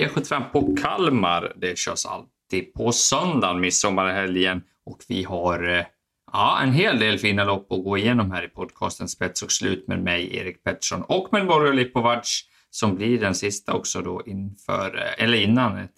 V75 på Kalmar. Det körs alltid på söndagen, midsommarhelgen. Och vi har en hel del fina lopp att gå igenom här i podcasten Spets och slut med mig, Erik Pettersson, och med Morio Lipovatsch, som blir den sista också då inför, eller innan ett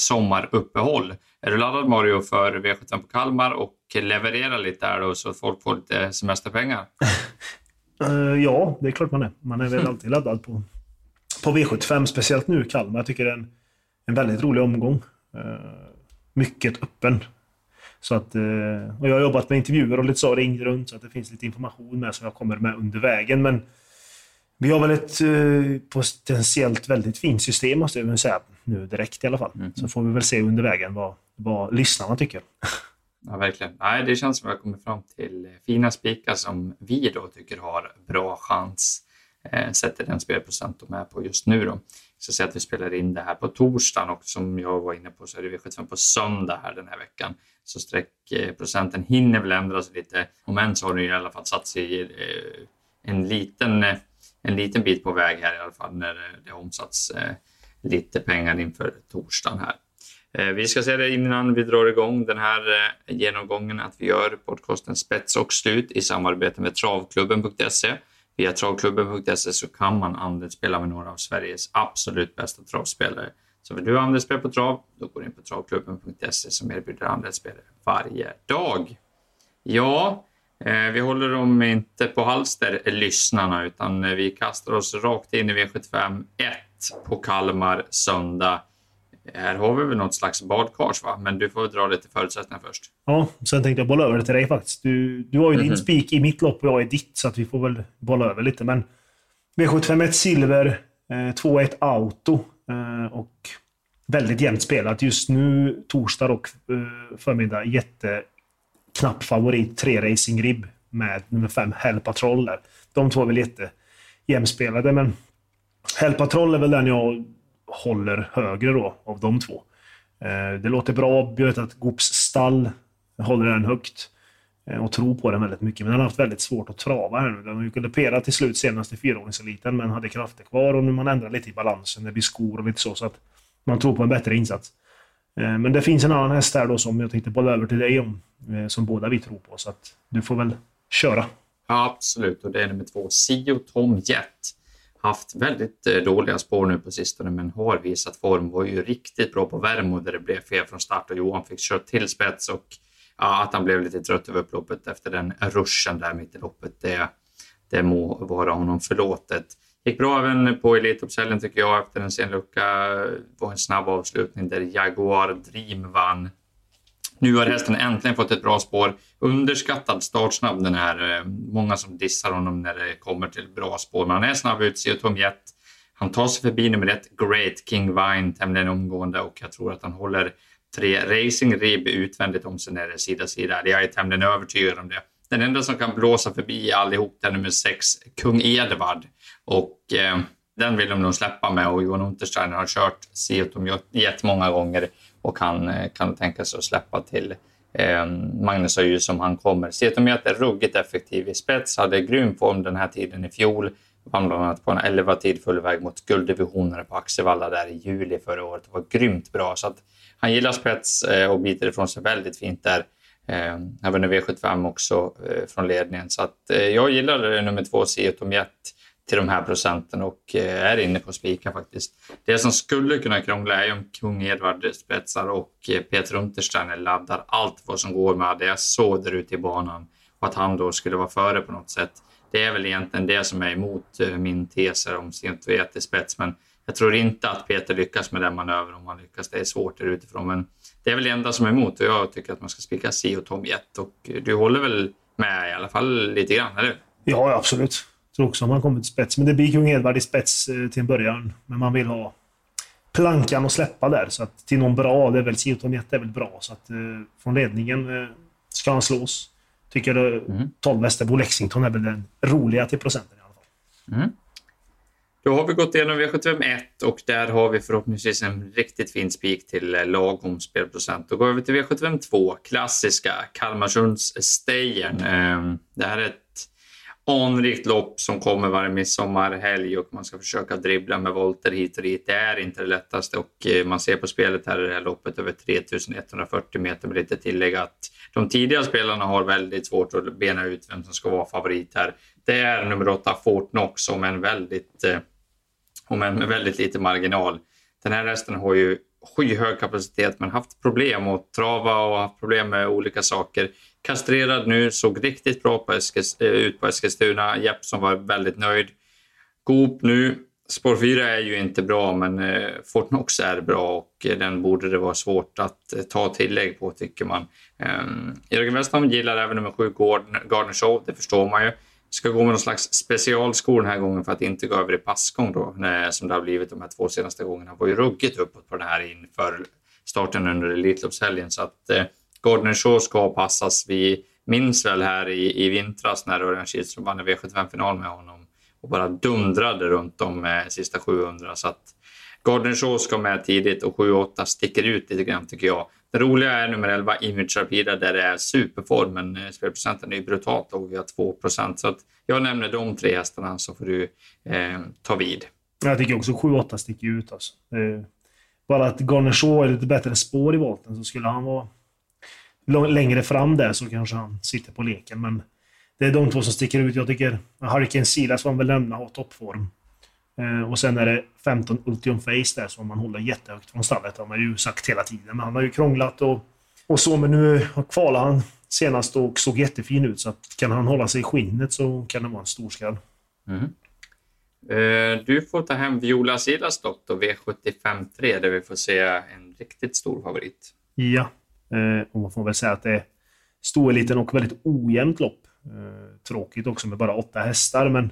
sommaruppehåll. Är du laddad, Mario, för V75 på Kalmar och leverera lite där då så att folk får lite semesterpengar? Ja, det är klart man är. Man är väl alltid laddad på V75, speciellt nu Kalmar. Jag tycker det är en väldigt rolig omgång. Mycket öppen. Så att, och jag har jobbat med intervjuer och lite så ring runt så att det finns lite information med som jag kommer med under vägen, men vi har väl ett potentiellt väldigt fint system, måste jag säga, nu direkt i alla fall. Mm. Så får vi väl se under vägen vad lyssnarna tycker. Ja, verkligen. Nej, det känns som att jag kommer fram till fina spikar som vi då tycker har bra chans. Sätter den spelprocent de är på just nu då. Så ser att vi spelar in det här på torsdagen, och som jag var inne på så är det V75 på söndag här den här veckan. Så sträckprocenten hinner väl ändras lite. Om än så har den i alla fall satt sig en liten bit på väg här i alla fall, när det har omsatts lite pengar inför torsdagen här. Vi ska se det innan vi drar igång den här genomgången att vi gör podcasten Spets och slut i samarbete med Travklubben.se. Via Travklubben.se så kan man andelsspela med några av Sveriges absolut bästa travspelare. Så vill du andelsspela på trav, då går du in på Travklubben.se som erbjuder andelsspelare varje dag. Ja, vi håller dem inte på halster, lyssnarna, utan vi kastar oss rakt in i V75 1 på Kalmar söndag. Här har vi väl något slags badkars, va? Men du får dra lite förutsättningar först. Ja, sen tänkte jag bolla över det till dig faktiskt. Du har ju din spik i mitt lopp och jag i ditt, så att vi får väl bolla över lite. Men V75 1 silver, 2-1 auto och väldigt jämnt spelat. Just nu torsdag och förmiddag knapp favorit 3 Racing Rib med nummer 5 Hell Patrol där. De två är väl jämspelade, men Hell Patrol är väl den jag håller högre då av de två. Det låter bra. Jag vet att Goops stall håller den högt och tror på den väldigt mycket, men den har haft väldigt svårt att trava här nu. Den har ju galopperat till slut senaste fyraåringseliten, men hade krafter kvar och nu man ändrar lite i balansen. Det blir skor och lite så att man tror på en bättre insats. Men det finns en annan häst här då som jag tänkte bolla över till dig om, som båda vi tror på, så att du får väl köra. Ja, absolut, och det är nummer 2 Sio Tomjet. Haft väldigt dåliga spår nu på sistone, men har visat form. Var ju riktigt bra på Värmo där det blev fel från start och Johan fick köra till spets, och ja, att han blev lite trött över upploppet efter den ruschen där mitt i loppet, det må vara honom förlåtet. Gick bra även på Elitloppshelgen tycker jag, efter en sen lucka. Var en snabb avslutning där Jaguar Dream vann. Nu har hästen äntligen fått ett bra spår. Underskattad startsnabb den här. Många som dissar honom när det kommer till bra spår. Men han är snabb ut, Sio Tomjet. Han tar sig förbi nummer 1, Great King Vine, tämligen omgående. Och jag tror att han håller 3 Racing Rib utvändigt om sig när det är sida. Jag är tämligen övertygad om det. Den enda som kan blåsa förbi allihop är nummer 6, Kung Edvard. Och den vill de nog släppa med, och Johan Untersteiner har kört Sio Tomjet många gånger och han kan tänka sig att släppa till Magnus Öju som han kommer. Sio Tomjet är ruggigt effektiv i spets, hade grym form den här tiden i fjol. Vann bland annat på en 11-tid fullväg mot gulddivisioner på Axevalla där i juli förra året. Det var grymt bra, så att han gillar spets och biter ifrån sig väldigt fint där. Han vann V75 också från ledningen, så att jag gillar nummer 2 Sio Tomjet till de här procenten och är inne på spika faktiskt. Det som skulle kunna krångla är om Kung Edvard spetsar och Peter Untersteiner laddar allt vad som går med det så där ute i banan, och att han då skulle vara före på något sätt. Det är väl egentligen det som är emot min teser om sent och jätte spets, men jag tror inte att Peter lyckas med den manövern. Om han lyckas, det är svårt där utifrån, men det är väl det enda som är emot, och jag tycker att man ska spika Sio Tomjet, och du håller väl med i alla fall lite grann, eller? Ja, absolut. Jag tror också att man kommer till spets. Men det blir Kung Edvard i spets till en början. Men man vill ha plankan och släppa där. Så att till någon bra, det är väl Sio Tomjet är väl bra. Så att från ledningen ska han slås. Tycker jag 12 Västerbo-Lexington är väl den roliga till procenten i alla fall. Mm. Då har vi gått igenom V75 1, och där har vi förhoppningsvis en riktigt fin spik till lagom spelprocent. Då går vi till V75 2, klassiska Kalmarsunds Stejen. Det här är ett anrikt lopp som kommer varje midsommarhelg och man ska försöka dribbla med volter hit och dit. Det är inte det lättaste och man ser på spelet här i det här loppet över 3140 meter med lite tillägg att de tidiga spelarna har väldigt svårt att bena ut vem som ska vara favorit här. Det är nummer 8 Fortnox som en väldigt liten marginal. Den här resten har ju skyhög kapacitet men haft problem att trava och haft problem med olika saker. Kastrerad nu, såg riktigt bra ut på Eskilstuna. Jeppson var väldigt nöjd. Goop nu. Spår 4 är ju inte bra men Fortnox är bra och den borde det vara svårt att ta tillägg på tycker man. Jörgen Weston gillar även nummer 7 Garden Show, det förstår man ju. Ska gå med någon slags specialskor den här gången för att inte gå över i passgång då, som det har blivit de här två senaste gångerna. Var ju ruggigt uppåt på det här inför starten under Elitloppshelgen så att Garden Show ska passas. Vi minns väl här i vintras när Örjan Kihlström vann V75-final med honom och bara dundrade runt de sista 700 så att Garden Show ska med tidigt och 7-8 sticker ut lite grann tycker jag. Det roliga är nummer 11 Image Rapida där det är superform men spelprocenten är ju brutalt och vi har 2% så att jag nämner de tre hästarna så får du ta vid. Jag tycker också 7-8 sticker ut alltså. Bara att Garden Show är lite bättre spår i volten så skulle han vara längre fram där så kanske han sitter på leken men det är de två som sticker ut. Jag tycker Hurricane Silas som väl lämna ha toppform. Och sen är det 15 Ultimate Phase där som man håller jättehögt från stallet. Han har ju sagt hela tiden, men han har ju krånglat och så. Men nu kvalar han senast och såg jättefin ut. Så att kan han hålla sig i skinnet så kan det vara en storskall. Du får ta hem Viola Silas lopp och V75-3 där vi får se en riktigt stor favorit. Ja, och man får väl säga att det är storeliten och väldigt ojämnt lopp. Tråkigt också med bara 8 hästar, men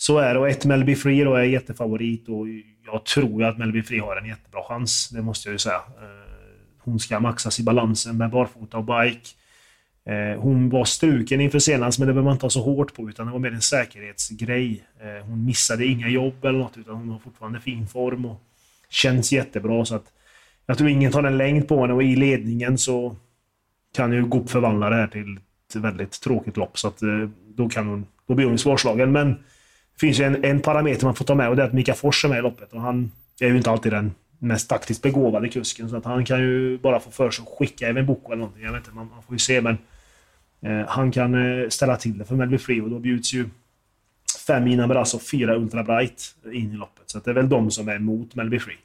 så är det. Och ett Melby Free då är jättefavorit och jag tror att Melby Free har en jättebra chans. Det måste jag ju säga. Hon ska maxas i balansen med barfota och bike. Hon var struken inför senast men det behöver man inte ha så hårt på utan det var mer en säkerhetsgrej. Hon missade inga jobb eller något utan hon har fortfarande fin form och känns jättebra så att jag tror ingen tar en längd på henne och i ledningen så kan ju Goop förvandla det här till ett väldigt tråkigt lopp så att då blir hon svårslagen men det finns ju en parameter man får ta med och det är att Mika Forss är med i loppet och han är ju inte alltid den mest taktiskt begåvade kusken så att han kan ju bara få för sig att skicka även bok eller någonting, jag vet inte, man får ju se men han kan ställa till det för Melby Free och då bjuds ju 5 Inabrass och 4 Ultra Bright in i loppet så att det är väl de som är emot Melby Free.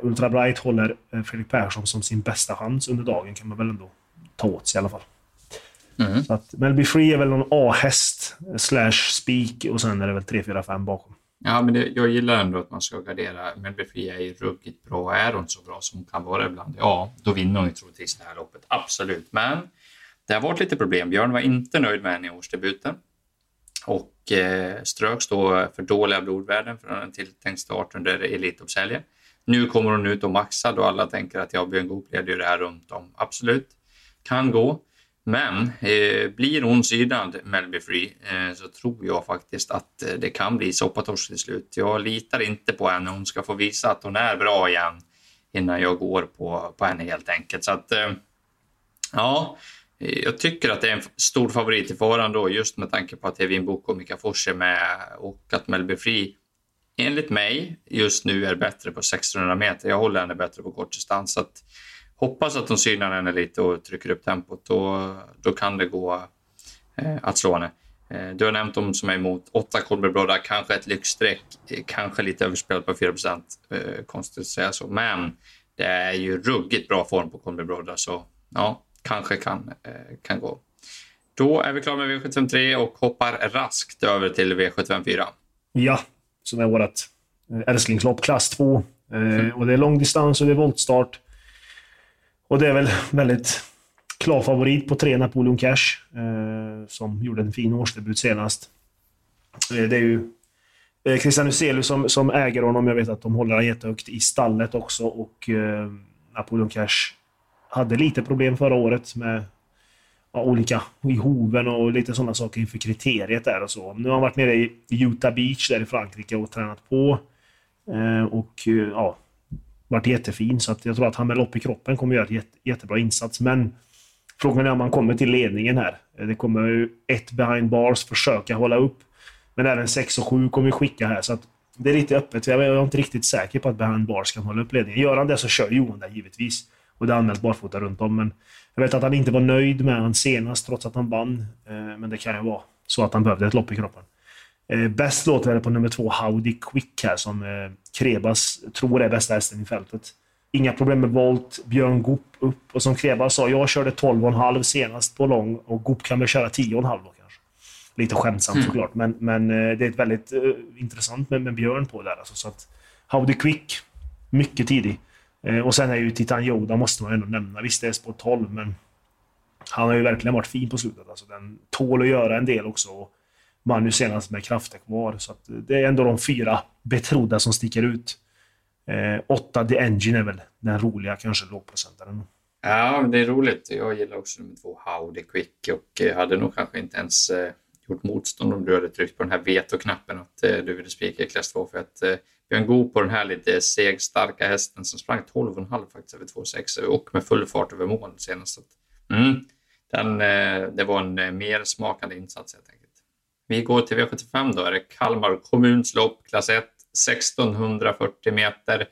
Ultra Bright håller Fredrik Persson som sin bästa chans under dagen kan man väl ändå ta åt sig i alla fall. Så att Melby Free är väl någon A-häst /spik och sen är det väl 3-4-5 bakom. Ja, men jag gillar ändå att man ska gardera. Melby Free är ju ruggigt bra. Är hon så bra som hon kan vara ibland? Ja, då vinner hon ju troligtvis det här loppet. Absolut, men det har varit lite problem. Björn var inte nöjd med henne i årsdebuten. Och ströks då för dåliga blodvärden för en tilltänkt start under Elitloppshelgen. Nu kommer hon ut och maxad och alla tänker att jag Björn Goop leder ju det här runt om. Absolut, kan gå. Men blir hon sydad Melby Free så tror jag faktiskt att det kan bli soppatorsk till slut. Jag litar inte på henne. Hon ska få visa att hon är bra igen innan jag går på henne helt enkelt. Så att ja, jag tycker att det är en stor favorit i faran då just med tanke på att TV Inboko och Mika Forss är med och att Melby Free enligt mig just nu är bättre på 1600 meter. Jag håller henne bättre på kort distans så att hoppas att de synar henne lite och trycker upp tempot. Då kan det gå att slå henne. Du har nämnt dem som är emot. 8 Kolmibroddar, kanske ett lyxstreck. Kanske lite överspelat på 4%. Konstigt att säga så. Men det är ju ruggigt bra form på Kolmibroddar. Så ja, kanske kan gå. Då är vi klara med V753 och hoppar raskt över till V754. Ja, som är vårt älsklingslopp klass 2. Och det är lång distans och det är voltstart. Och det är väl väldigt klar favorit på 3 Napoleon Cash som gjorde en fin årsdebut senast. Det är ju Christian Ucelius som äger honom. Jag vet att de håller jättehögt i stallet också. Och Napoleon Cash hade lite problem förra året med olika i hoven och lite sådana saker inför kriteriet där och så. Nu har han varit nere i Utah Beach där i Frankrike och tränat på. Varit jättefin så att jag tror att han med lopp i kroppen kommer göra ett jättebra insats men Frågan är om man kommer till ledningen här. Det kommer ju ett Behind Bars försöka hålla upp. Men även 6 och 7 kommer vi skicka här. Så att det är lite öppet. Jag är inte riktigt säker på att Behind Bars kan hålla upp ledningen. Gör han det så kör Johan där givetvis. Och det anmäls barfota runt om. Men jag vet att han inte var nöjd med han senast trots att han vann. Men det kan ju vara så att han behövde ett lopp i kroppen. Bäst låter det på nummer 2, Howdy Quick här, som Krebas tror är bästa hästen i fältet. Inga problem med volt, Björn Goop upp. Och som Krebas sa, jag körde 12,5 senast på lång och Goop kan väl köra 10,5 då kanske. Lite skämtsamt såklart, men det är ett väldigt intressant med Björn på där. Alltså, så att Howdy Quick, mycket tidig. Och sen är ju Titan Yoda, måste man ändå nämna. Visst, det är spår 12, men han har ju verkligen varit fin på slutet. Alltså, den tål att göra en del också. Man nu senast med krafter kvar. Så att det är ändå de 4 betrodda som sticker ut. 8 The Engine är väl den roliga, kanske lågprocentaren. Ja, det är roligt. Jag gillar också nummer 2 Howdy Quick. Och hade nog kanske inte ens gjort motstånd om du hade tryckt på den här veto-knappen att du ville spika i klass 2. För att Björn Goop på den här lite segstarka hästen som sprang 12,5 faktiskt över 2,6 och med full fart över mål senast. Det var en mer smakande insats helt enkelt. Vi går till V75 då, är det Kalmar kommuns lopp, klass 1, 1640 meter,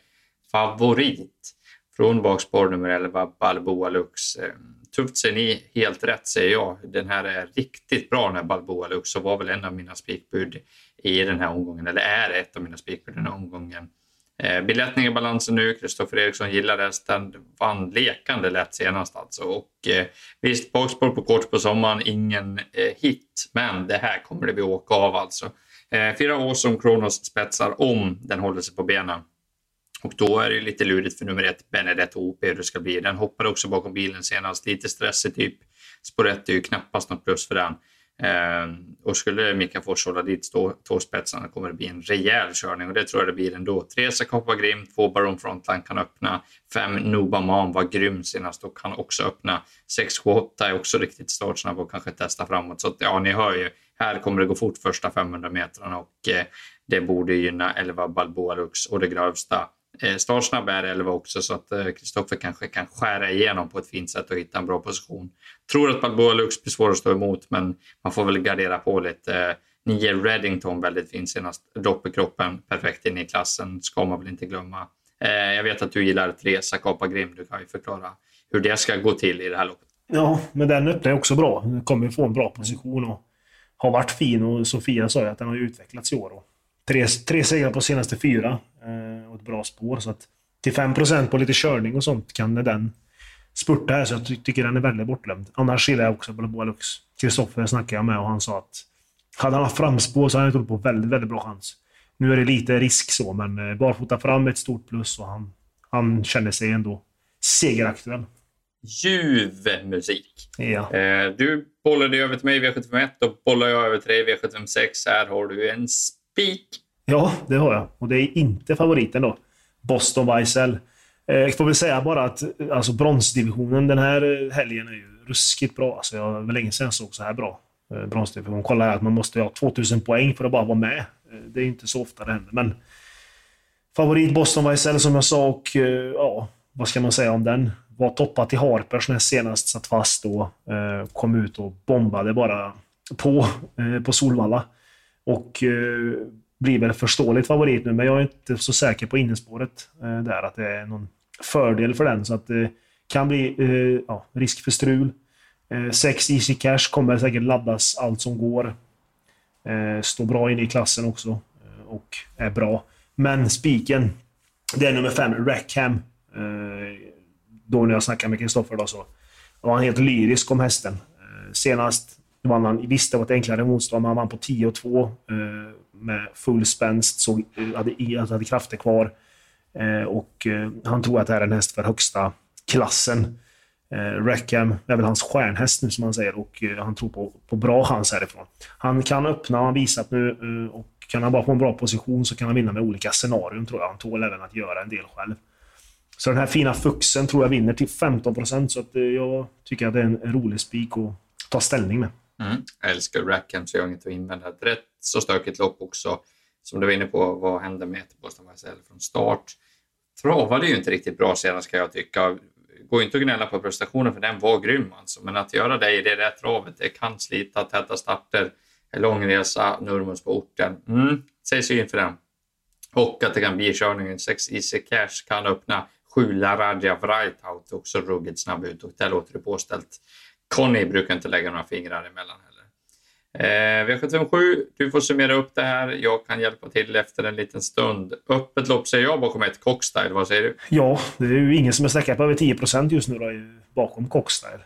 favorit från bakspår nummer 11, Balboa Luxe. Tufft säger ni, helt rätt säger jag. Den här är riktigt bra, den här Balboa Luxe, och var väl en av mina spikbud i den här omgången, eller är ett av mina spikbud i den här omgången. Biljettning i balansen nu, Kristoffer Eriksson gillar resten, vann lekande lätt senast alltså. Och visst, bakspår på kort på sommaren, ingen hit, men det här kommer det bli åka av alltså. 4 år som Kronos spetsar om den håller sig på benen. Och då är det lite lurigt för nummer 1, Benedetto OP, hur det ska bli. Den hoppade också bakom bilen senast, lite stressig typ. Sporett är ju knappast något plus för den. Och skulle Mika Forss hålla dit tåspetsarna kommer det bli en rejäl körning och det tror jag det blir ändå. 3 Sakop var grym, 2 Baron Frontline kan öppna, 5 Nuba Man var grym senast och kan också öppna, 6-8 är också riktigt startsnabb och kanske testa framåt. Så att, ja, ni hör ju, här kommer det gå fort första 500 metrarna och det borde gynna 11 Balboa Luxe och det grövsta. Startsnabb är 11 också så att Kristoffer kanske kan skära igenom på ett fint sätt och hitta en bra position. Tror att Balboa Luxe blir svår att stå emot men man får väl gardera på lite. 9 Reddington väldigt fin senast. Dropp i kroppen, perfekt in i klassen, ska man väl inte glömma. Jag vet att du gillar 3 Sakapa Grim, du kan ju förklara hur det ska gå till i det här loppet. Ja, men den öppnar också bra. Den kommer få en bra position och har varit fin och Sofia sa ju att den har utvecklats i år och 3 segrar på senaste 4 och ett bra spår så att till 5% på lite körning och sånt kan den spurta här så jag tycker den är väldigt bortglömd. Annars gillar jag också Balboa Luxe. Kristoffer snackade jag med och han sa att hade han haft framspår så hade han trott på väldigt, väldigt bra chans. Nu är det lite risk så men barfota fram ett stort plus och han känner sig ändå segeraktuell. Ljuv musik. Ja. Du bollade över till mig i V751 och bollar jag över till dig i V756. Här har du en spik. Ja, det har jag. Och det är inte favoriten då. Boston Weisel. Jag får väl säga bara att alltså, bronsdivisionen den här helgen är ju ruskigt bra. Alltså, jag var länge sedan såg så här bra bronsdivision. Kolla här att man måste ha 2000 poäng för att bara vara med. Det är inte så ofta det händer. Men favorit Boston Weisel som jag sa och ja, vad ska man säga om den? Var toppat i Harpers när senast satt fast då. Kom ut och bombade bara på Solvalla. Och blir väl förståeligt favorit nu, men jag är inte så säker på innespåret där att det är någon fördel för den. Så att det kan bli risk för strul. 6 Easy Cash kommer säkert laddas allt som går. Står bra in i klassen också och är bra. Men spiken, det är nummer 5, Rackham. Då när jag snackade med Kristoffer då så var han helt lyrisk om hästen. Senast vann han, visst det var ett enklare motstånd, men han vann på 10-2 med full spänst, så hade krafter kvar och han tror att det här är en häst för högsta klassen. Rackham är väl hans stjärnhäst nu som han säger och han tror på bra chans härifrån. Han kan öppna, han har visat nu och kan han bara få en bra position så kan han vinna med olika scenarion tror jag. Han tål även att göra en del själv. Så den här fina fuxen tror jag vinner till 15% så att jag tycker att det är en rolig spik att ta ställning med. Jag älskar Rackham så jag har inget att invända. Ett rätt så stökigt lopp också. Som du var inne på, vad hände med Boston Weisel från start? Travade ju inte riktigt bra senast kan jag tycka. går inte att gnälla på prestationen, för den var grym alltså. Men att göra det i det där travet, det kan slita, täta starter, långresa, Nurmos på orten. Sägs ju inför den. Och att det kan bli körningen. 6 Easy Cash kan öppna. 7 Laradja Vrajtout, också ruggigt snabb ut. Och där låter det påställt. Conny brukar inte lägga några fingrar emellan heller. V757, du får summera upp det här. Jag kan hjälpa till efter en liten stund. Öppet lopp säger jag bakom ett Coxstyle. Vad säger du? Ja, det är ju ingen som är stackad på över 10% just nu då, bakom Coxstyle.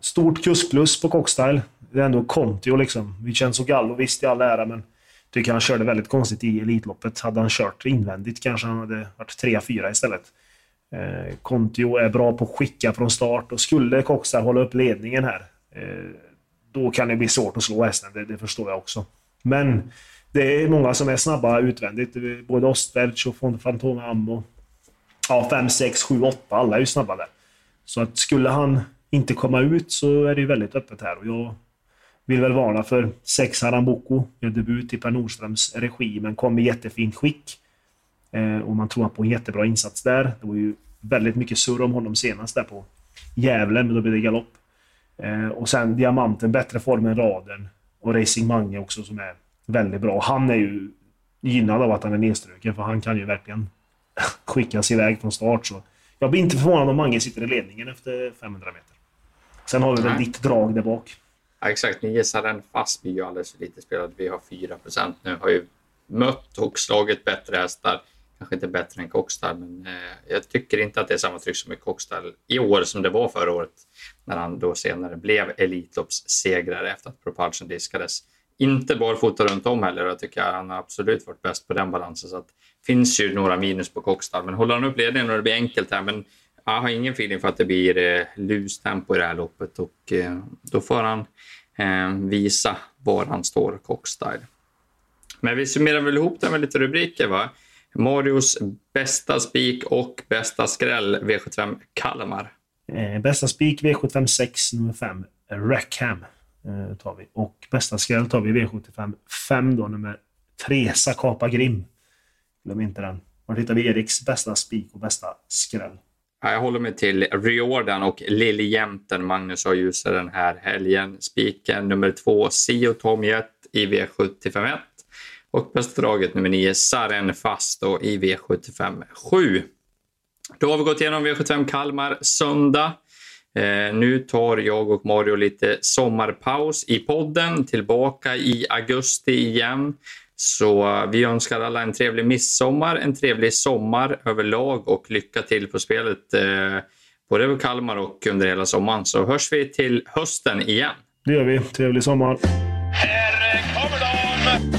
Stort kustplus på Coxstyle. Det är ändå Conti och liksom. Vincenzo Gallo visst i all ära, men tycker han körde väldigt konstigt i elitloppet. Hade han kört invändigt kanske han hade varit 3-4 istället. Kontio är bra på att skicka från start, och skulle Coxstyle hålla upp ledningen här, då kan det bli svårt att slå hästen, det förstår jag också. Men det är många som är snabba utvändigt, både Ostberg och von Fantoma Ammo. Ja, 5, 6, 7, 8, alla är ju snabba där. Så att skulle han inte komma ut så är det ju väldigt öppet här, och jag vill väl varna för 6 Haramboko, gör debut i Per Nordströms regi, men kom i jättefint skick. Och man tror på en jättebra insats där. Det var ju väldigt mycket surr om honom senast där på Gävle, men då blev det galopp. Och sen Diamanten, bättre form än raden. Och Racing Mange också, som är väldigt bra. Han är ju gynnad av att han är nedstruken, för han kan ju verkligen skickas iväg från start. Så jag blir inte förvånad om Mange sitter i ledningen efter 500 meter. Sen har vi väl ditt drag där bak. Ja, exakt, ni gissar den fast. Vi är ju alldeles för lite spelad. Vi har 4% nu. Har ju mött och slagit bättre hästar. Kanske inte bättre än Coxstyle, men jag tycker inte att det är samma tryck som i Coxstyle i år som det var förra året, när han då senare blev elitloppssegrare efter att Propulsion diskades. Inte barfota runt om heller, jag tycker han har absolut varit bäst på den balansen, så att finns ju några minus på Coxstyle, men håller han upp ledningen och det blir enkelt här, men jag har ingen feeling för att det blir lustempo i det här loppet, och då får han visa var han står, Coxstyle. Men vi summerar väl ihop det med lite rubriker, va? Marios bästa spik och bästa skräll, V75 Kalmar. Bästa spik V75 6, nummer 5, Rackham tar vi. Och bästa skräll tar vi V75 5 då, nummer 3, Sakapa Grim. Glöm inte den. Och tittar vi Eriks bästa spik och bästa skräll. Jag håller mig till Riordan och Liljejämten. Magnus har ljusat den här helgen. Spiken nummer 2, Sio Tomjet i V75 1. Och bästa draget nummer 9, Saren Fast då, i V75 7. Då har vi gått igenom V75 Kalmar söndag. Nu tar jag och Mario lite sommarpaus i podden. Tillbaka i augusti igen. Så vi önskar alla en trevlig midsommar, en trevlig sommar överlag. Och lycka till på spelet både över Kalmar och under hela sommaren. Så hörs vi till hösten igen. Det gör vi. Trevlig sommar. Här kommer de!